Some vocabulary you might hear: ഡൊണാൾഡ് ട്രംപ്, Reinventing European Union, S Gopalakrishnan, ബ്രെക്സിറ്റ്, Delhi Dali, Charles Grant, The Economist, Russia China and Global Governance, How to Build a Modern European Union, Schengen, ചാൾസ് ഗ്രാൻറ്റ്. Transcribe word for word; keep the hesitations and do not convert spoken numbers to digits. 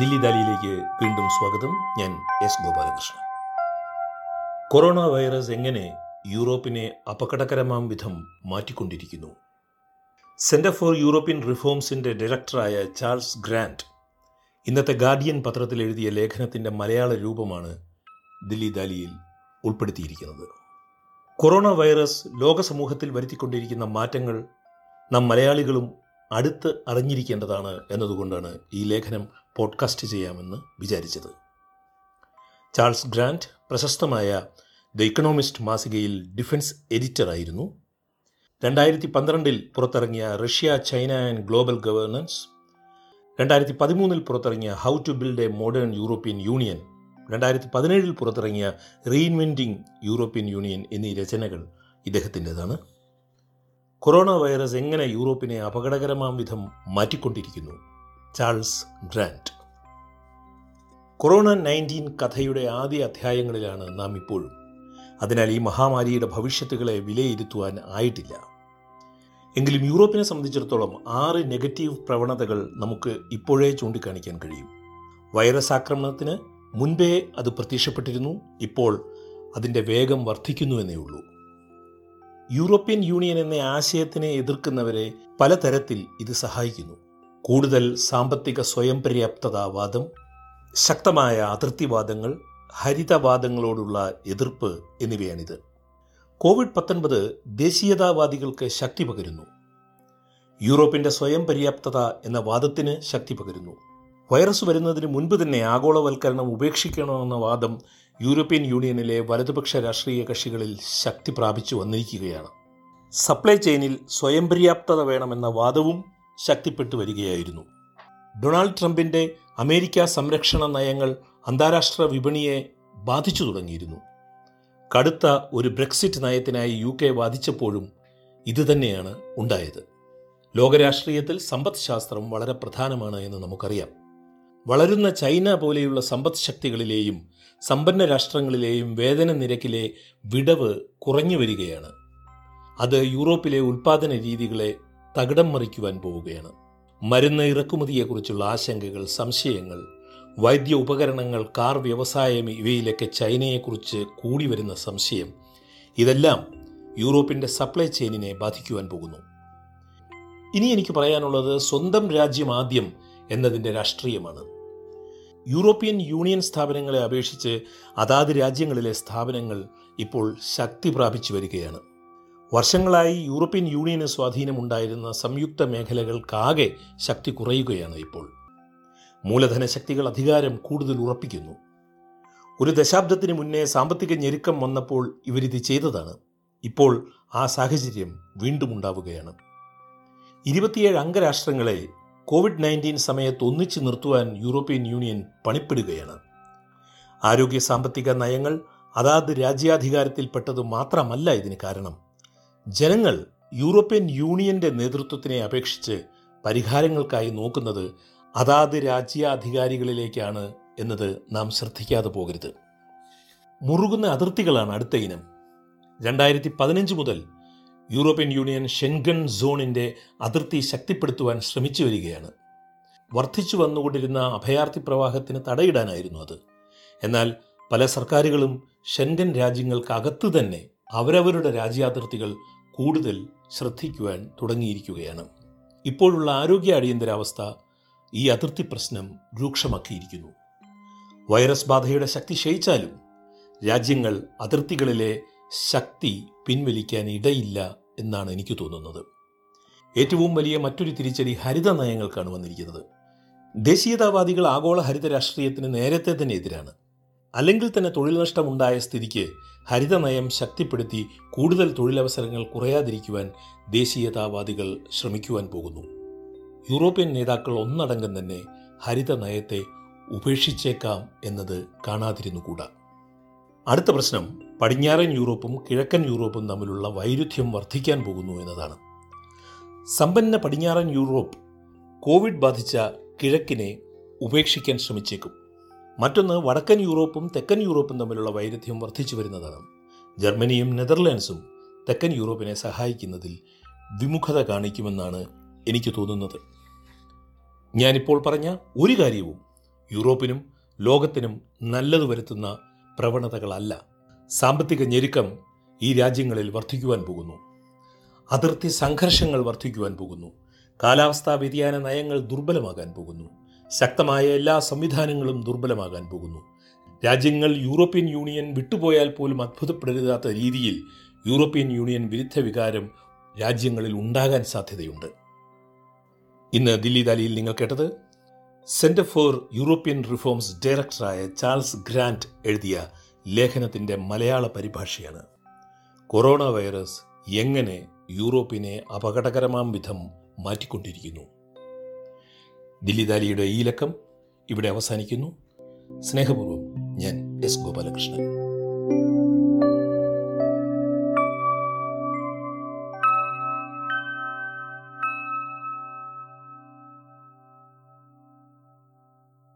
ദില്ലി ദാലിയിലേക്ക് വീണ്ടും സ്വാഗതം. ഞാൻ എസ് ഗോപാലകൃഷ്ണൻ. കൊറോണ വൈറസ് എങ്ങനെ യൂറോപ്പിനെ അപകടകരമാം വിധം മാറ്റിക്കൊണ്ടിരിക്കുന്നു? സെന്റർ ഫോർ യൂറോപ്യൻ റിഫോംസിൻ്റെ ഡയറക്ടറായ ചാൾസ് ഗ്രാൻറ്റ് ഇന്നത്തെ ഗാർഡിയൻ പത്രത്തിൽ എഴുതിയ ലേഖനത്തിൻ്റെ മലയാള രൂപമാണ് ദില്ലി ദാലിയിൽ ഉൾപ്പെടുത്തിയിരിക്കുന്നത്. കൊറോണ വൈറസ് ലോകസമൂഹത്തിൽ വരുത്തിക്കൊണ്ടിരിക്കുന്ന മാറ്റങ്ങൾ നാം മലയാളികളും അടുത്ത് അറിഞ്ഞിരിക്കേണ്ടതാണ് എന്നതുകൊണ്ടാണ് ഈ ലേഖനം പോഡ്കാസ്റ്റ് ചെയ്യാമെന്ന് വിചാരിച്ചത്. ചാൾസ് ഗ്രാൻറ്റ് പ്രശസ്തമായ ദ ഇക്കണോമിസ്റ്റ് മാസികയിൽ ഡിഫൻസ് എഡിറ്ററായിരുന്നു. രണ്ടായിരത്തി പന്ത്രണ്ടിൽ പുറത്തിറങ്ങിയ Russia China and global governance, രണ്ടായിരത്തി പതിമൂന്നിൽ പുറത്തിറങ്ങിയ how to build a modern European union, രണ്ടായിരത്തി പതിനേഴിൽ പുറത്തിറങ്ങിയ റീഇൻവെൻറ്റിംഗ് യൂറോപ്യൻ യൂണിയൻ എന്നീ രചനകൾ ഇദ്ദേഹത്തിൻ്റെതാണ്. കൊറോണ വൈറസ് എങ്ങനെ യൂറോപ്പിനെ അപകടകരമാം വിധം മാറ്റിക്കൊണ്ടിരിക്കുന്നു. ചാൾസ് ഗ്രാൻറ്റ്. കൊറോണ നയൻറ്റീൻ കഥയുടെ ആദ്യ അധ്യായങ്ങളിലാണ് നാം ഇപ്പോഴും. അതിനാൽ ഈ മഹാമാരിയുടെ ഭവിഷ്യത്തുകളെ വിലയിരുത്തുവാൻ ആയിട്ടില്ല. എങ്കിലും യൂറോപ്പിനെ സംബന്ധിച്ചിടത്തോളം ആറ് നെഗറ്റീവ് പ്രവണതകൾ നമുക്ക് ഇപ്പോഴേ ചൂണ്ടിക്കാണിക്കാൻ കഴിയും. വൈറസ് ആക്രമണത്തിന് മുൻപേ അത് പ്രത്യക്ഷപ്പെട്ടിരുന്നു. ഇപ്പോൾ അതിൻ്റെ വേഗം വർദ്ധിക്കുന്നുവെന്നേ ഉള്ളൂ. യൂറോപ്യൻ യൂണിയൻ എന്ന ആശയത്തിനെ എതിർക്കുന്നവരെ പലതരത്തിൽ ഇത് സഹായിക്കുന്നു. കൂടുതൽ സാമ്പത്തിക സ്വയം പര്യാപ്തതാവാദം, ശക്തമായ അതിർത്തിവാദങ്ങൾ, ഹരിതവാദങ്ങളോടുള്ള എതിർപ്പ് എന്നിവയാണിത്. കോവിഡ് പത്തൊൻപത് ദേശീയതാവാദികൾക്ക് ശക്തി പകരുന്നു. യൂറോപ്പിൻ്റെ സ്വയം പര്യാപ്തത എന്ന വാദത്തിന് ശക്തി പകരുന്നു. വൈറസ് വരുന്നതിന് മുൻപ് തന്നെ ആഗോളവൽക്കരണം ഉപേക്ഷിക്കണമെന്ന വാദം യൂറോപ്യൻ യൂണിയനിലെ വലതുപക്ഷ രാഷ്ട്രീയ കക്ഷികളിൽ ശക്തി പ്രാപിച്ചു വന്നിരിക്കുകയാണ്. സപ്ലൈ ചെയിനിൽ സ്വയം പര്യാപ്തത വേണമെന്ന വാദവും ശക്തിപ്പെട്ടു വരികയായിരുന്നു. ഡൊണാൾഡ് ട്രംപിൻ്റെ അമേരിക്ക സംരക്ഷണ നയങ്ങൾ അന്താരാഷ്ട്ര വിപണിയെ ബാധിച്ചു തുടങ്ങിയിരുന്നു. കടുത്ത ഒരു ബ്രെക്സിറ്റ് നയത്തിനായി യു കെ വാദിച്ചപ്പോഴും ഇതുതന്നെയാണ് ഉണ്ടായത്. ലോകരാഷ്ട്രീയത്തിൽ സമ്പദ്ശാസ്ത്രം വളരെ പ്രധാനമാണ് എന്ന് നമുക്കറിയാം. വളരുന്ന ചൈന പോലെയുള്ള സമ്പദ് ശക്തികളിലെയും സമ്പന്ന രാഷ്ട്രങ്ങളിലെയും വേതന നിരക്കിലെ വിടവ് കുറഞ്ഞു വരികയാണ്. അത് യൂറോപ്പിലെ ഉൽപ്പാദന രീതികളെ തകിടം മറിക്കുവാൻ പോവുകയാണ്. മരുന്ന് ഇറക്കുമതിയെക്കുറിച്ചുള്ള ആശങ്കകൾ, സംശയങ്ങൾ, വൈദ്യ ഉപകരണങ്ങൾ, കാർ വ്യവസായം, ഇവയിലൊക്കെ ചൈനയെക്കുറിച്ച് കൂടി വരുന്ന സംശയം, ഇതെല്ലാം യൂറോപ്പിൻ്റെ സപ്ലൈ ചെയിനിനെ ബാധിക്കുവാൻ പോകുന്നു. ഇനി എനിക്ക് പറയാനുള്ളത് സ്വന്തം രാജ്യം ആദ്യം എന്നതിൻ്റെ രാഷ്ട്രീയമാണ്. യൂറോപ്യൻ യൂണിയൻ സ്ഥാപനങ്ങളെ അപേക്ഷിച്ച് അതാത് രാജ്യങ്ങളിലെ സ്ഥാപനങ്ങൾ ഇപ്പോൾ ശക്തി പ്രാപിച്ചു വരികയാണ്. വർഷങ്ങളായി യൂറോപ്യൻ യൂണിയന് സ്വാധീനമുണ്ടായിരുന്ന സംയുക്ത മേഖലകൾക്കാകെ ശക്തി കുറയുകയാണ് ഇപ്പോൾ. മൂലധന ശക്തികൾ അധികാരം കൂടുതൽ ഉറപ്പിക്കുന്നു. ഒരു ദശാബ്ദത്തിന് മുന്നേ സാമ്പത്തിക ഞെരുക്കം വന്നപ്പോൾ ഇവരിത് ചെയ്തതാണ്. ഇപ്പോൾ ആ സാഹചര്യം വീണ്ടും ഉണ്ടാവുകയാണ്. ഇരുപത്തിയേഴ് അംഗരാഷ്ട്രങ്ങളെ കോവിഡ് നയൻറ്റീൻ സമയത്ത് ഒന്നിച്ചു നിർത്തുവാൻ യൂറോപ്യൻ യൂണിയൻ പണിപ്പെടുകയാണ്. ആരോഗ്യ സാമ്പത്തിക നയങ്ങൾ അതാത് രാജ്യാധികാരത്തിൽപ്പെട്ടത് മാത്രമല്ല ഇതിന് കാരണം. ജനങ്ങൾ യൂറോപ്യൻ യൂണിയൻ്റെ നേതൃത്വത്തിനെ അപേക്ഷിച്ച് പരിഹാരങ്ങൾക്കായി നോക്കുന്നത് അതാത് രാജ്യാധികാരികളിലേക്കാണ് എന്നത് നാം ശ്രദ്ധിക്കാതെ പോകരുത്. മുറുകുന്ന അതിർത്തികളാണ് അടുത്ത ഇനം. രണ്ടായിരത്തി പതിനഞ്ച് മുതൽ യൂറോപ്യൻ യൂണിയൻ ഷെൻഗൻ സോണിൻ്റെ അതിർത്തി ശക്തിപ്പെടുത്തുവാൻ ശ്രമിച്ചു വരികയാണ്. വർദ്ധിച്ചു വന്നുകൊണ്ടിരുന്ന അഭയാർത്ഥി പ്രവാഹത്തിന് തടയിടാനായിരുന്നു അത്. എന്നാൽ പല സർക്കാരുകളും ഷെൻഗൻ രാജ്യങ്ങൾക്കകത്ത് തന്നെ അവരവരുടെ രാജ്യാതിർത്തികൾ കൂടുതൽ ശ്രദ്ധിക്കുവാൻ തുടങ്ങിയിരിക്കുകയാണ്. ഇപ്പോഴുള്ള ആരോഗ്യ അടിയന്തരാവസ്ഥ ഈ അതിർത്തി പ്രശ്നം രൂക്ഷമാക്കിയിരിക്കുന്നു. വൈറസ് ബാധയുടെ ശക്തി ക്ഷയിച്ചാലും രാജ്യങ്ങൾ അതിർത്തികളിലെ ശക്തി പിൻവലിക്കാൻ ഇടയില്ല എന്നാണ് എനിക്ക് തോന്നുന്നത്. ഏറ്റവും വലിയ മറ്റൊരു തിരിച്ചടി ഹരിത നയങ്ങൾക്കാണ് വന്നിരിക്കുന്നത്. ദേശീയതാവാദികൾ ആഗോള ഹരിത രാഷ്ട്രീയത്തിന് നേരത്തെ തന്നെ എതിരാണ്. അല്ലെങ്കിൽ തന്നെ തൊഴിൽ നഷ്ടമുണ്ടായ സ്ഥിതിക്ക് ഹരിത നയം ശക്തിപ്പെടുത്തി കൂടുതൽ തൊഴിലവസരങ്ങൾ കുറയാതിരിക്കുവാൻ ദേശീയതാവാദികൾ ശ്രമിക്കുവാൻ പോകുന്നു. യൂറോപ്യൻ നേതാക്കൾ ഒന്നടങ്കം തന്നെ ഹരിത നയത്തെ ഉപേക്ഷിച്ചേക്കാം എന്നത് കാണാതിരുന്നുകൂടാ. അടുത്ത പ്രശ്നം പടിഞ്ഞാറൻ യൂറോപ്പും കിഴക്കൻ യൂറോപ്പും തമ്മിലുള്ള വൈരുദ്ധ്യം വർദ്ധിക്കാൻ പോകുന്നു എന്നതാണ്. സമ്പന്ന പടിഞ്ഞാറൻ യൂറോപ്പ് കോവിഡ് ബാധിച്ച കിഴക്കിനെ ഉപേക്ഷിക്കാൻ ശ്രമിച്ചേക്കും. മറ്റൊന്ന് വടക്കൻ യൂറോപ്പും തെക്കൻ യൂറോപ്പും തമ്മിലുള്ള വൈരുദ്ധ്യം വർദ്ധിച്ചു വരുന്നതാണ്. ജർമ്മനിയും നെതർലാൻഡ്സും തെക്കൻ യൂറോപ്പിനെ സഹായിക്കുന്നതിൽ വിമുഖത കാണിക്കുമെന്നാണ് എനിക്ക് തോന്നുന്നത്. ഞാനിപ്പോൾ പറഞ്ഞ ഒരു കാര്യവും യൂറോപ്പിനും ലോകത്തിനും നല്ലതു വരുത്തുന്ന പ്രവണതകളല്ല. സാമ്പത്തിക ഞെരുക്കം ഈ രാജ്യങ്ങളിൽ വർദ്ധിക്കുവാൻ പോകുന്നു. അതിർത്തി സംഘർഷങ്ങൾ വർദ്ധിക്കുവാൻ പോകുന്നു. കാലാവസ്ഥാ വ്യതിയാന നയങ്ങൾ ദുർബലമാകാൻ പോകുന്നു. ശക്തമായ എല്ലാ സംവിധാനങ്ങളും ദുർബലമാകാൻ പോകുന്നു. രാജ്യങ്ങൾ യൂറോപ്യൻ യൂണിയൻ വിട്ടുപോയാൽ പോലും അത്ഭുതപ്പെടരുതാത്ത രീതിയിൽ യൂറോപ്യൻ യൂണിയൻ വിരുദ്ധ വികാരം രാജ്യങ്ങളിൽ ഉണ്ടാകാൻ സാധ്യതയുണ്ട്. ഇന്ന് ദില്ലി ദാലിയിൽ നിങ്ങൾ കേട്ടത് സെന്റർ ഫോർ യൂറോപ്യൻ റിഫോംസ് ഡയറക്ടറായ ചാൾസ് ഗ്രാന്റ് എഴുതിയ ലേഖനത്തിൻ്റെ മലയാള പരിഭാഷയാണ്. കൊറോണ വൈറസ് എങ്ങനെ യൂറോപ്പിനെ അപകടകരമാം വിധം മാറ്റിക്കൊണ്ടിരിക്കുന്നു. ദില്ലി ദാലിയുടെ ഈ ലക്കം ഇവിടെ അവസാനിക്കുന്നു. സ്നേഹപൂർവ്വം, ഞാൻ എസ് ഗോപാലകൃഷ്ണൻ.